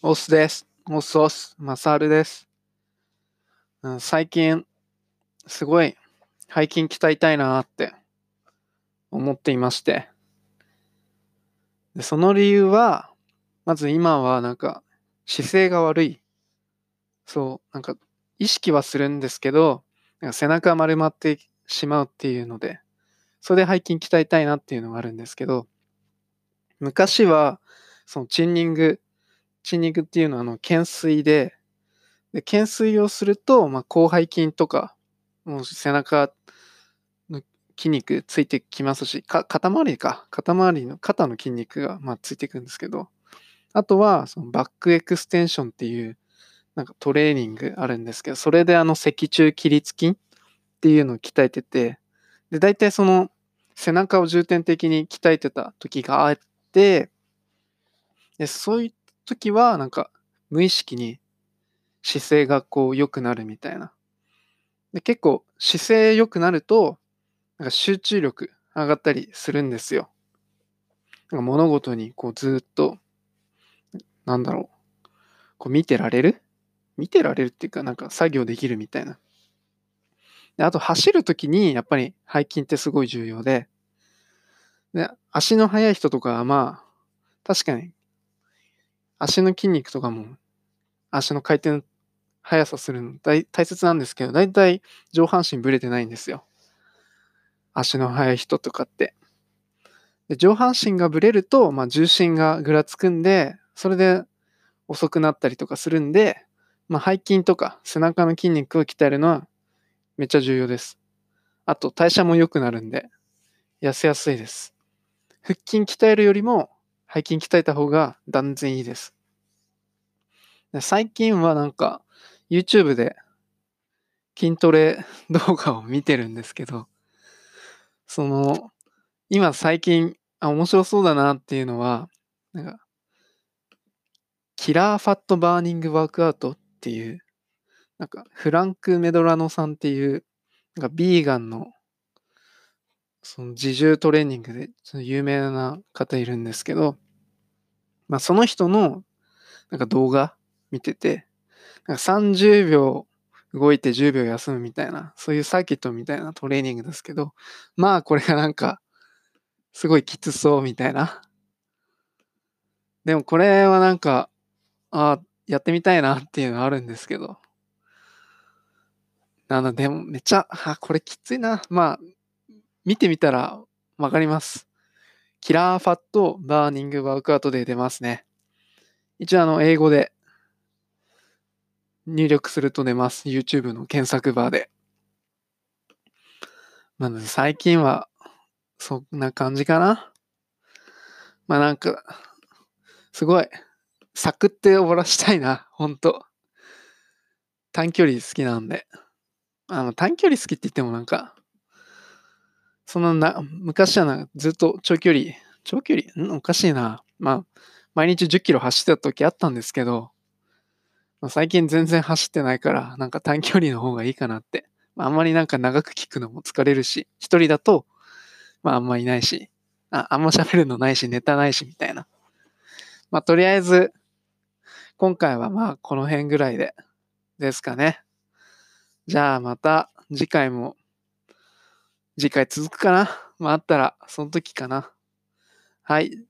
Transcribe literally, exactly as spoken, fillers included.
オスです。オスオス、マサルです。うん、最近、すごい背筋鍛えたいなーって思っていまして。で、その理由は、まず今はなんか姿勢が悪い。そう、なんか意識はするんですけど、なんか背中丸まってしまうっていうので、それで背筋鍛えたいなっていうのがあるんですけど、昔はそのチンニング、チンニングっていうのはあの懸垂で、で懸垂をすると、まあ、広背筋とか、もう背中の筋肉ついてきますし、か肩周りか、肩周りの肩の筋肉がまあついてくるんですけど、あとはそのバックエクステンションっていうなんかトレーニングあるんですけど、それであの脊柱起立筋っていうのを鍛えてて、で大体その背中を重点的に鍛えてた時があって、でそういう時はなんか無意識に姿勢がこう良くなるみたいな。で結構姿勢良くなるとなんか集中力上がったりするんですよ。なんか物事にこうずっとなんだろうこう見てられる見てられるっていうかなんか作業できるみたいな。あと走るときにやっぱり背筋ってすごい重要 で, で足の速い人とかはまあ確かに足の筋肉とかも足の回転の速さするの 大, 大切なんですけど、だいたい上半身ぶれてないんですよ、足の速い人とかって。で上半身がぶれると、まあ、重心がぐらつくんで、それで遅くなったりとかするんで、まあ、背筋とか背中の筋肉を鍛えるのはめっちゃ重要です。あと代謝も良くなるんで、痩せやすいです。腹筋鍛えるよりも背筋鍛えた方が断然いいです。で最近はなんか YouTube で筋トレ動画を見てるんですけど、その今最近あ面白そうだなっていうのは、なんかキラーファットバーニングワークアウトっていうなんかフランク・メドラノさんっていうなんかビーガン の, その自重トレーニングで有名な方いるんですけど、まあ、その人のなんか動画見てて、なんかさんじゅうびょう動いてじゅうびょう休むみたいな、そういうサーキットみたいなトレーニングですけど、まあこれがなんかすごいきつそうみたいな。でもこれはなんかあやってみたいなっていうのあるんですけど、なのでもめっちゃあこれきついな、まあ見てみたらわかります。キラーファットバーニングワークアウトで出ますね。一応あの英語で入力すると出ます、 YouTube の検索バーで。なので最近はそんな感じかな。まあなんかすごいサクって終わらしたいな、ほんと。短距離好きなんで、あの短距離好きって言ってもなんかそのな昔はなんかずっと長距離長距離んおかしいな、まあ毎日じゅっキロ走ってた時あったんですけど、まあ、最近全然走ってないからなんか短距離の方がいいかなって、まあ、あんまりなんか長く聞くのも疲れるし、一人だとまああんまいないし、ああんま喋るのないしネタないしみたいな。まあとりあえず今回はまあこの辺ぐらいでですかね。じゃあまた次回も、次回続くかな、まああったらその時かな。はい。